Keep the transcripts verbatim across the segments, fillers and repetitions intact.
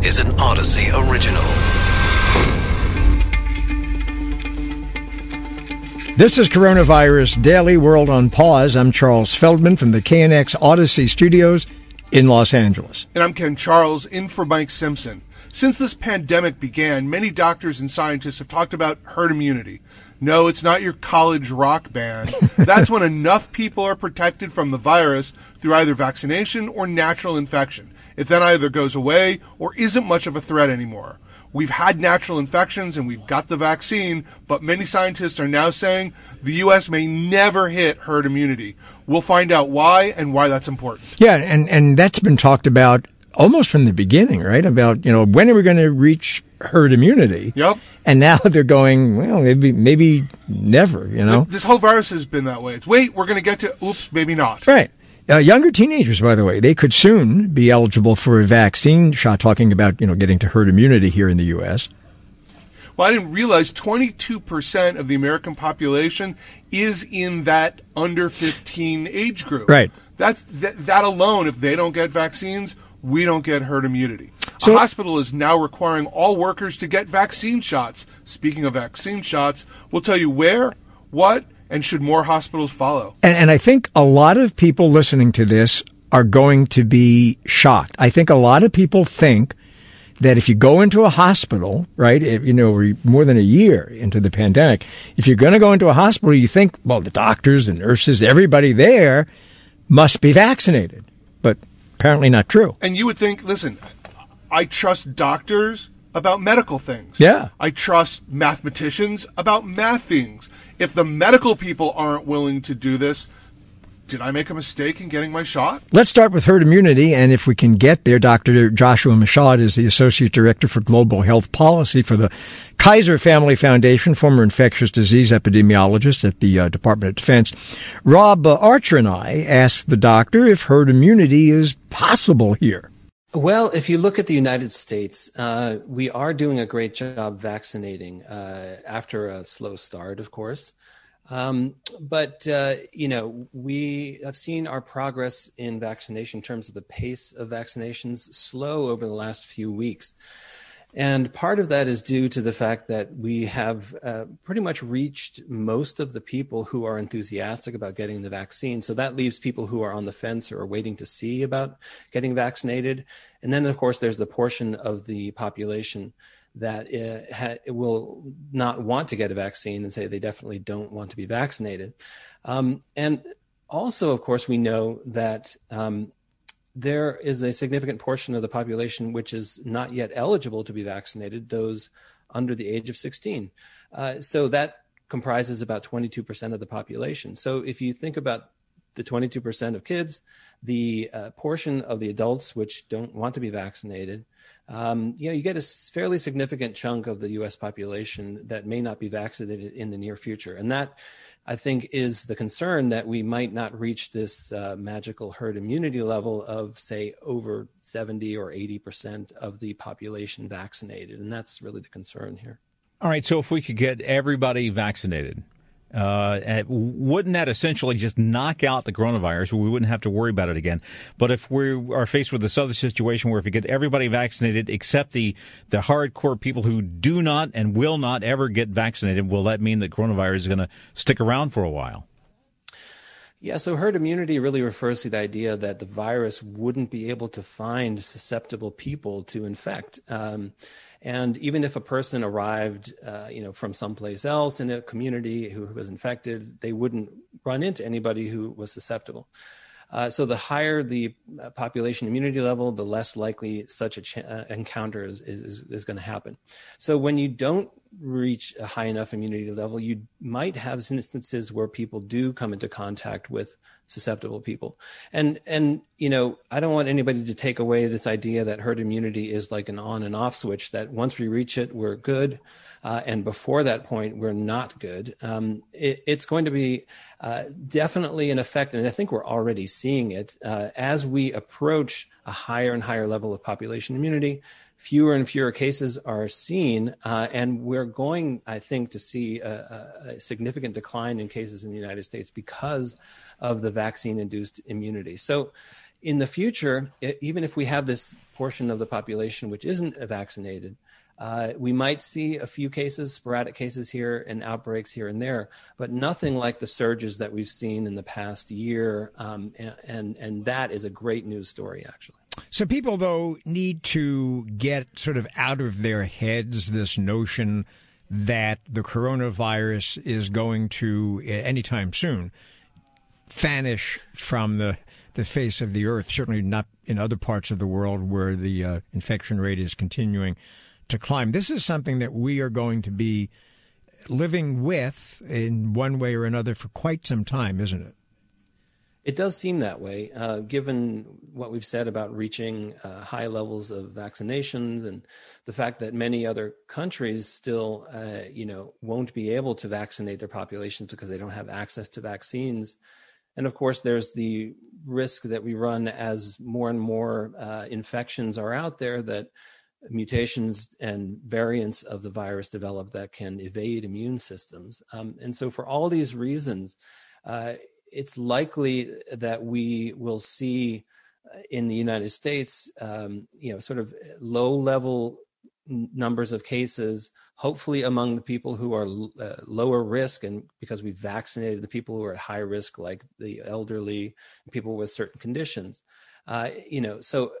This is an Odyssey original. This is Coronavirus Daily World on Pause. I'm Charles Feldman from the K N X Odyssey Studios in Los Angeles. And I'm Ken Charles, in for Mike Simpson. Since this pandemic began, many doctors and scientists have talked about herd immunity. No, it's not your college rock band. That's when enough people are protected from the virus through either vaccination or natural infection. It then either goes away or isn't much of a threat anymore. We've had natural infections and we've got the vaccine, but many scientists are now saying the U S may never hit herd immunity. We'll find out why and why that's important. Yeah, and, and that's been talked about almost from the beginning, right? About, you know, when are we going to reach herd immunity? Yep. And now they're going, well, maybe maybe never, you know? This whole virus has been that way. It's, wait, we're going to get to, oops, maybe not. Right. Uh, younger teenagers, by the way, they could soon be eligible for a vaccine shot, talking about, you know, getting to herd immunity here in the U S. Well, I didn't realize twenty-two percent of the American population is in that under fifteen age group. Right. That's th- that alone, if they don't get vaccines, we don't get herd immunity. So a hospital is now requiring all workers to get vaccine shots. Speaking of vaccine shots, we'll tell you where, what, and should more hospitals follow? And, and I think a lot of people listening to this are going to be shocked. I think a lot of people think that if you go into a hospital, right, if, you know, we're more than a year into the pandemic, if you're going to go into a hospital, you think, well, the doctors and nurses, everybody there must be vaccinated. But apparently not true. And you would think, listen, I trust doctors about medical things. Yeah. I trust mathematicians about math things. If the medical people aren't willing to do this, did I make a mistake in getting my shot? Let's start with herd immunity, and if we can get there, Doctor Joshua Michaud is the Associate Director for Global Health Policy for the Kaiser Family Foundation, former infectious disease epidemiologist at the uh, Department of Defense. Rob uh, Archer and I asked the doctor if herd immunity is possible here. Well, if you look at the United States, uh, we are doing a great job vaccinating uh, after a slow start, of course. Um, but, uh, you know, we have seen our progress in vaccination in terms of the pace of vaccinations slow over the last few weeks. And part of that is due to the fact that we have uh, pretty much reached most of the people who are enthusiastic about getting the vaccine. So that leaves people who are on the fence or are waiting to see about getting vaccinated. And then, of course, there's the portion of the population that it ha- it will not want to get a vaccine and say they definitely don't want to be vaccinated. Um, and also, of course, we know that um, there is a significant portion of the population which is not yet eligible to be vaccinated, those under the age of sixteen. Uh, so that comprises about twenty-two percent of the population. So if you think about the twenty-two percent of kids, the uh, portion of the adults which don't want to be vaccinated, um, you know, you get a fairly significant chunk of the U S population that may not be vaccinated in the near future. And that, I think, is the concern that we might not reach this uh, magical herd immunity level of, say, over seventy or eighty percent of the population vaccinated. And that's really the concern here. All right. So if we could get everybody vaccinated, uh, wouldn't that essentially just knock out the coronavirus? We wouldn't have to worry about it again. But if we are faced with this other situation where if we get everybody vaccinated except the, the hardcore people who do not and will not ever get vaccinated, will that mean that coronavirus is going to stick around for a while? Yeah, so herd immunity really refers to the idea that the virus wouldn't be able to find susceptible people to infect. Um, and even if a person arrived, uh, you know, from someplace else in a community who, who was infected, they wouldn't run into anybody who was susceptible. Uh, so the higher the population immunity level, the less likely such a ch- uh, encounter is, is, is going to happen. So when you don't reach a high enough immunity level, you might have instances where people do come into contact with susceptible people. And, and you know, I don't want anybody to take away this idea that herd immunity is like an on and off switch, that once we reach it, we're good. Uh, and before that point, we're not good. Um, it, it's going to be uh, definitely an effect, and I think we're already seeing it, uh, as we approach a higher and higher level of population immunity. Fewer and fewer cases are seen, uh, and we're going, I think, to see a, a significant decline in cases in the United States because of the vaccine-induced immunity. So in the future, it, even if we have this portion of the population which isn't vaccinated, uh, we might see a few cases, sporadic cases here and outbreaks here and there, but nothing like the surges that we've seen in the past year. Um, and, and, and that is a great news story, actually. So people, though, need to get sort of out of their heads this notion that the coronavirus is going to, anytime soon, vanish from the the face of the earth, certainly not in other parts of the world where the uh, infection rate is continuing to climb. This is something that we are going to be living with in one way or another for quite some time, isn't it? It does seem that way, uh, given what we've said about reaching uh, high levels of vaccinations and the fact that many other countries still, uh, you know, won't be able to vaccinate their populations because they don't have access to vaccines. And of course, there's the risk that we run as more and more uh, infections are out there, that mutations and variants of the virus develop that can evade immune systems. Um, and so for all these reasons, uh, it's likely that we will see in the United States, um, you know, sort of low level numbers of cases, hopefully among the people who are uh, lower risk, and because we've vaccinated the people who are at high risk, like the elderly, people with certain conditions, uh, you know, so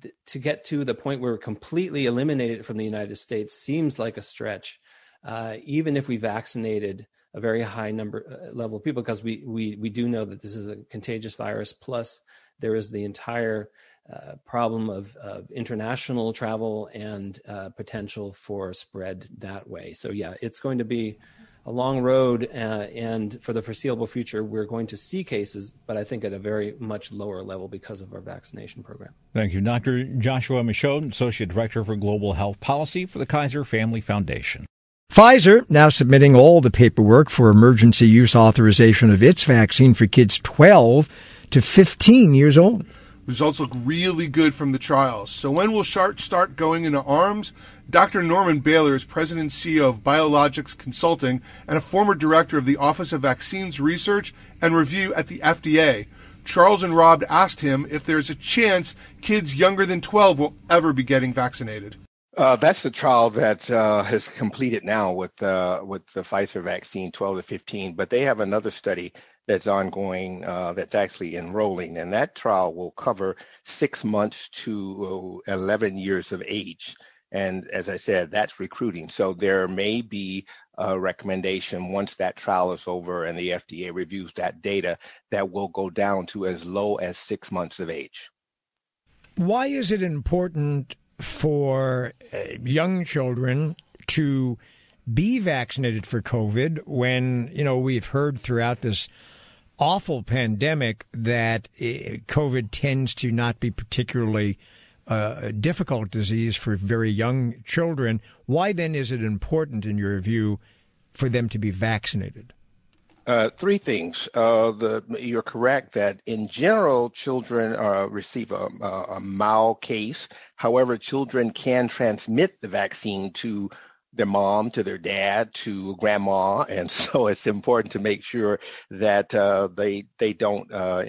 th- to get to the point where we're completely eliminated from the United States seems like a stretch, uh, even if we vaccinated a very high number uh, level of people, because we, we, we do know that this is a contagious virus. Plus there is the entire Uh, problem of, of international travel and uh, potential for spread that way. So yeah, it's going to be a long road, uh, and for the foreseeable future, we're going to see cases, but I think at a very much lower level because of our vaccination program. Thank you, Doctor Joshua Michaud, Associate Director for Global Health Policy for the Kaiser Family Foundation. Pfizer now submitting all the paperwork for emergency use authorization of its vaccine for kids twelve to fifteen years old. Results look really good from the trials. So when will Shart start going into arms? Doctor Norman Baylor is president and C E O of Biologics Consulting and a former director of the Office of Vaccines Research and Review at the F D A. Charles and Rob asked him if there's a chance kids younger than twelve will ever be getting vaccinated. Uh, that's the trial that uh, has completed now with, uh, with the Pfizer vaccine, twelve to fifteen, but they have another study that's ongoing, uh, that's actually enrolling. And that trial will cover six months to eleven years of age. And as I said, that's recruiting. So there may be a recommendation once that trial is over and the F D A reviews that data that will go down to as low as six months of age. Why is it important for young children to be vaccinated for COVID when, you know, we've heard throughout this awful pandemic that COVID tends to not be particularly uh, difficult disease for very young children? Why then is it important, in your view, for them to be vaccinated? Uh, three things. Uh, the, you're correct that in general, children uh, receive a, a mild case. However, children can transmit the vaccine to their mom, to their dad, to grandma. And so it's important to make sure that uh, they they don't uh,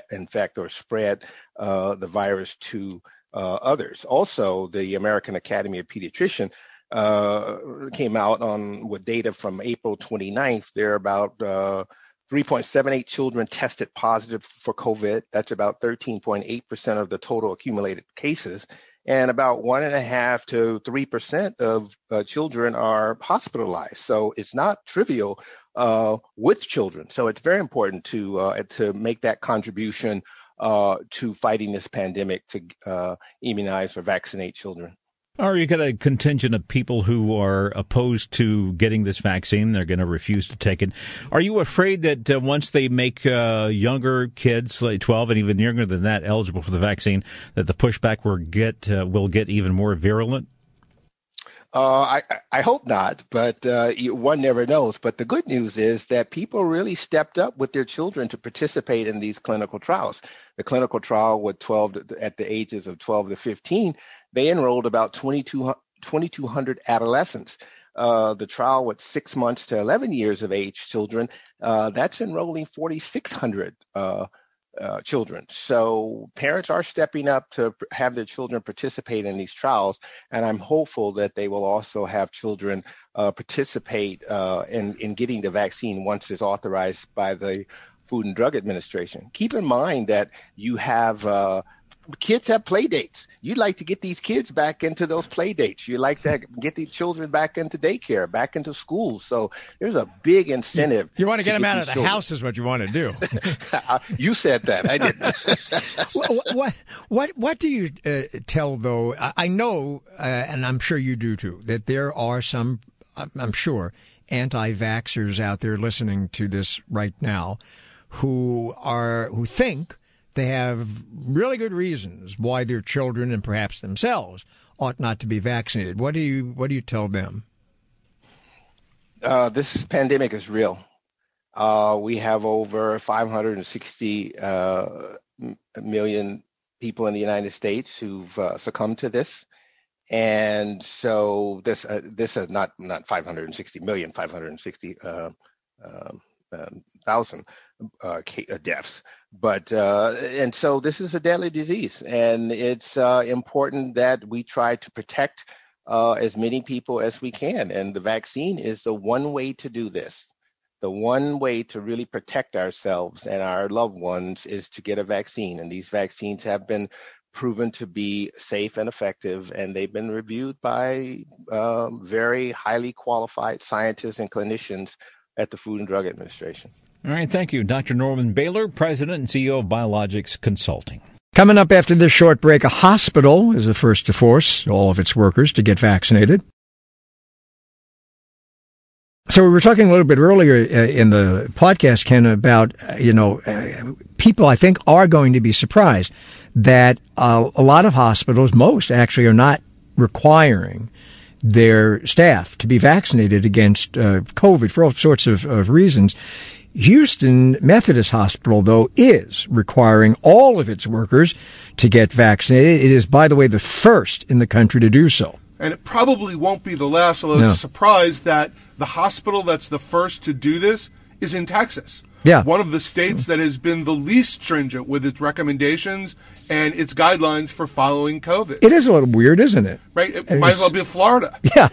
infect or spread uh, the virus to uh, others. Also, the American Academy of Pediatrics uh, came out on with data from April twenty-ninth. There are about uh, three point seven eight children tested positive for COVID. That's about thirteen point eight percent of the total accumulated cases. And about one and a half to three percent of uh, children are hospitalized. So it's not trivial uh, with children. So it's very important to uh, to make that contribution uh, to fighting this pandemic, to uh, immunize or vaccinate children. Or you got a contingent of people who are opposed to getting this vaccine. They're going to refuse to take it. Are you afraid that uh, once they make uh, younger kids, like twelve and even younger than that, eligible for the vaccine, that the pushback will get uh, will get even more virulent? Uh, I, I hope not, but uh, one never knows. But the good news is that people really stepped up with their children to participate in these clinical trials. The clinical trial with twelve at the ages of twelve to fifteen, they enrolled about twenty-two hundred adolescents. Uh, the trial with six months to eleven years of age children, uh, that's enrolling forty-six hundred uh, uh, children. So parents are stepping up to have their children participate in these trials, and I'm hopeful that they will also have children uh, participate uh, in, in getting the vaccine once it's authorized by the Food and Drug Administration. Keep in mind that you have uh, kids have play dates. You'd like to get these kids back into those play dates. You like to get these children back into daycare, back into school. So there's a big incentive. You, you want to get to them get out of the children. House is what you want to do. You said that. I didn't. what, what, what, what do you uh, tell, though? I, I know, uh, and I'm sure you do too, that there are some, I'm sure, anti-vaxxers out there listening to this right now, who are who think they have really good reasons why their children and perhaps themselves ought not to be vaccinated. What do you what do you tell them? Uh, this pandemic is real. Uh, we have over five hundred sixty uh, million people in the United States who've uh, succumbed to this. And so this uh, this is not not five hundred sixty million, five hundred sixty uh, um, Um, thousand uh, deaths, but uh, and so this is a deadly disease, and it's uh, important that we try to protect uh, as many people as we can. And the vaccine is the one way to do this. The one way to really protect ourselves and our loved ones is to get a vaccine. And these vaccines have been proven to be safe and effective, and they've been reviewed by um, very highly qualified scientists and clinicians at the Food and Drug Administration. All right, thank you, Doctor Norman Baylor, President and C E O of Biologics Consulting. Coming up after this short break, a hospital is the first to force all of its workers to get vaccinated. So we were talking a little bit earlier in the podcast, Ken, about, you know, people I think are going to be surprised that a lot of hospitals, most actually, are not requiring their staff to be vaccinated against uh, COVID for all sorts of, of reasons. Houston Methodist Hospital, though, is requiring all of its workers to get vaccinated. It is, by the way, the first in the country to do so. And it probably won't be the last, although no. It's a surprise that the hospital that's the first to do this is in Texas. Yeah. One of the states that has been the least stringent with its recommendations and its guidelines for following COVID. It is a little weird, isn't it? Right? It, it might is... as well be Florida. Yeah.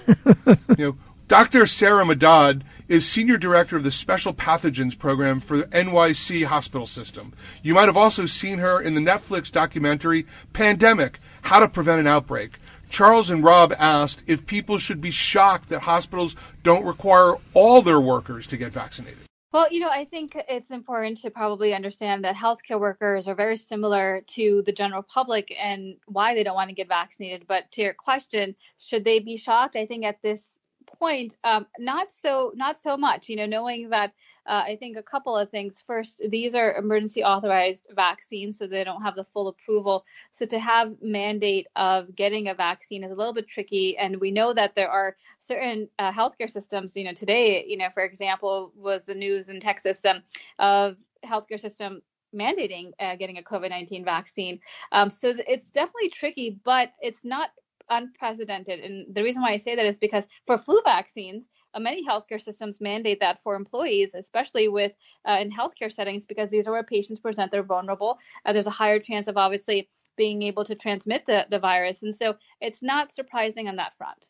You know, Doctor Sarah Madad is Senior Director of the Special Pathogens Program for the N Y C hospital system. You might have also seen her in the Netflix documentary, Pandemic, How to Prevent an Outbreak. Charles and Rob asked if people should be shocked that hospitals don't require all their workers to get vaccinated. Well, you know, I think it's important to probably understand that healthcare workers are very similar to the general public and why they don't want to get vaccinated. But to your question, should they be shocked? I think at this point, um, not so not so much, you know, knowing that uh, I think a couple of things. First, these are emergency authorized vaccines, so they don't have the full approval. So to have mandate of getting a vaccine is a little bit tricky. And we know that there are certain uh, healthcare systems, you know, today, you know, for example, was the news in Texas um, of healthcare system mandating uh, getting a COVID nineteen vaccine. Um, so it's definitely tricky, but it's not unprecedented. And the reason why I say that is because for flu vaccines, uh, many healthcare systems mandate that for employees, especially with uh, in healthcare settings, because these are where patients present, they're vulnerable. Uh, there's a higher chance of obviously being able to transmit the, the virus. And so it's not surprising on that front.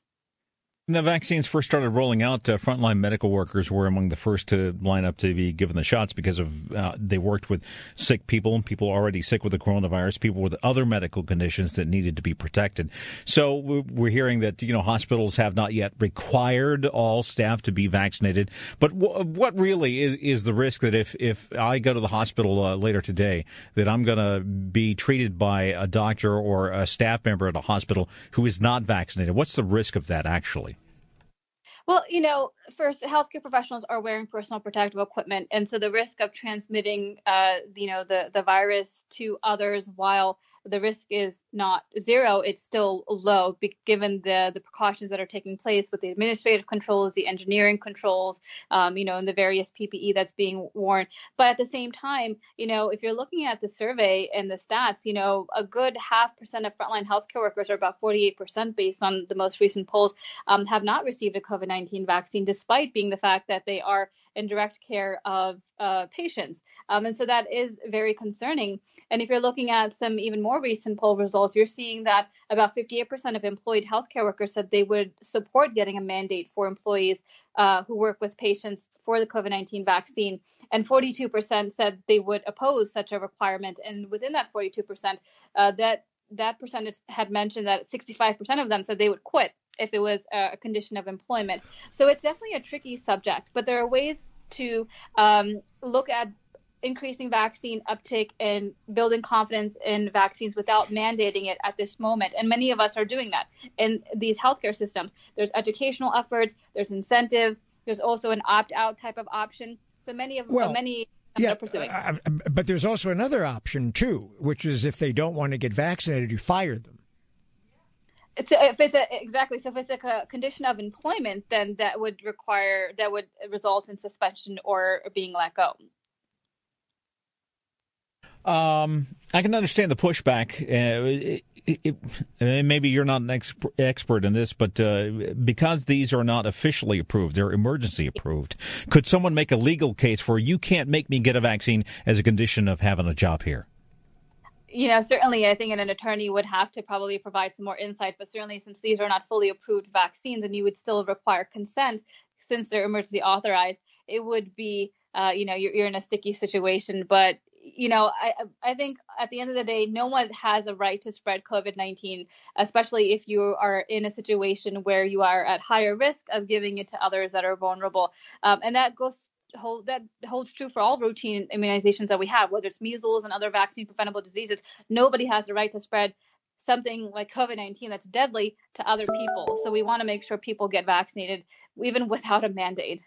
When the vaccines first started rolling out, uh, frontline medical workers were among the first to line up to be given the shots because of uh, they worked with sick people, people already sick with the coronavirus, people with other medical conditions that needed to be protected. So we're hearing that, you know, hospitals have not yet required all staff to be vaccinated. But w- what really is, is the risk that if, if I go to the hospital uh, later today, that I'm going to be treated by a doctor or a staff member at a hospital who is not vaccinated? What's the risk of that actually? Well, you know, first, healthcare professionals are wearing personal protective equipment, and so the risk of transmitting, uh, you know, the, the virus to others while the risk is not zero, it's still low, be- given the, the precautions that are taking place with the administrative controls, the engineering controls, um, you know, and the various P P E that's being worn. But at the same time, you know, if you're looking at the survey and the stats, you know, a good half percent of frontline healthcare workers, or about forty-eight percent based on the most recent polls, um, have not received a COVID nineteen vaccine, despite being the fact that they are in direct care of uh, patients. Um, and so that is very concerning. And if you're looking at some even more recent poll results, you're seeing that about fifty-eight percent of employed healthcare workers said they would support getting a mandate for employees uh, who work with patients for the COVID nineteen vaccine. And forty-two percent said they would oppose such a requirement. And within that forty-two percent, uh, that that percentage had mentioned that sixty-five percent of them said they would quit if it was a condition of employment. So it's definitely a tricky subject, but there are ways to um, look at increasing vaccine uptake and building confidence in vaccines without mandating it at this moment. And many of us are doing that in these healthcare systems. There's educational efforts, there's incentives, there's also an opt-out type of option. So many of well, many yeah, are pursuing. Uh, but there's also another option too, which is if they don't want to get vaccinated, you fire them. So if it's a, exactly, so if it's a condition of employment, then that would require, that would result in suspension or being let go. Um, I can understand the pushback. Uh, it, it, it, maybe you're not an ex- expert in this, but uh, because these are not officially approved, they're emergency approved. Could someone make a legal case for you can't make me get a vaccine as a condition of having a job here? You know, certainly I think an attorney would have to probably provide some more insight, but certainly since these are not fully approved vaccines and you would still require consent since they're emergency authorized, it would be, uh, you know, you're, you're in a sticky situation. But, you know, I I think at the end of the day, no one has a right to spread COVID nineteen, especially if you are in a situation where you are at higher risk of giving it to others that are vulnerable. Um, and that goes Hold, that holds true for all routine immunizations that we have, whether it's measles and other vaccine-preventable diseases. Nobody has the right to spread something like COVID nineteen that's deadly to other people. So we want to make sure people get vaccinated, even without a mandate.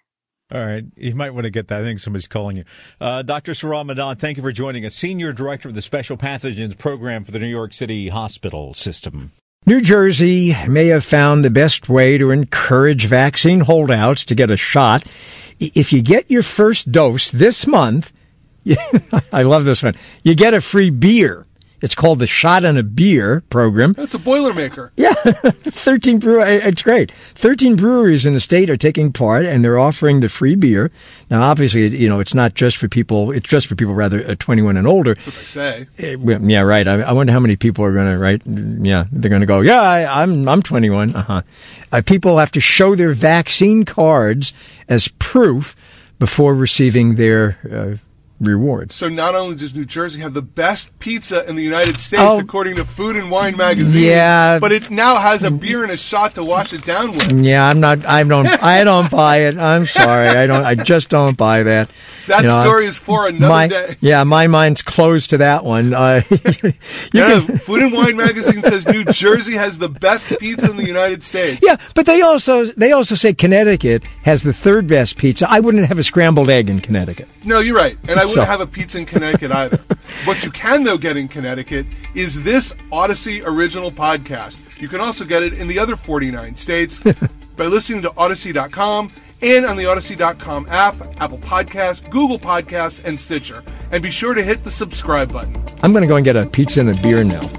All right. You might want to get that. I think somebody's calling you. Uh, Doctor Sarah Madad, thank you for joining us, Senior Director of the Special Pathogens Program for the New York City Hospital System. New Jersey may have found the best way to encourage vaccine holdouts to get a shot. If you get your first dose this month, I love this one, you get a free beer. It's called the Shot and a Beer program. That's a Boilermaker. Yeah, thirteen brew. It's great. thirteen breweries in the state are taking part, and they're offering the free beer. Now, obviously, you know, it's not just for people. It's just for people rather twenty-one and older. That's what they say. Yeah, right. I, I wonder how many people are going to, right? Yeah, they're going to go, yeah, I, I'm I'm twenty-one. Uh-huh. Uh, people have to show their vaccine cards as proof before receiving their uh reward. So not only does New Jersey have the best pizza in the United States, oh, according to Food and Wine magazine, yeah, but it now has a beer and a shot to wash it down with. Yeah, I'm not. I don't. I don't buy it. I'm sorry. I don't. I just don't buy that. That you know, story is for another my, day. Yeah, my mind's closed to that one. Uh, you yeah, can, Food and Wine magazine says New Jersey has the best pizza in the United States. Yeah, but they also they also say Connecticut has the third best pizza. I wouldn't have a scrambled egg in Connecticut. No, you're right, and I. I wouldn't have a pizza in Connecticut either. What you can, though, get in Connecticut is this Odyssey original podcast. You can also get it in the other forty-nine states by listening to Odyssey dot com and on the Odyssey dot com app, Apple Podcasts, Google Podcasts, and Stitcher. And be sure to hit the subscribe button. I'm going to go and get a pizza and a beer now.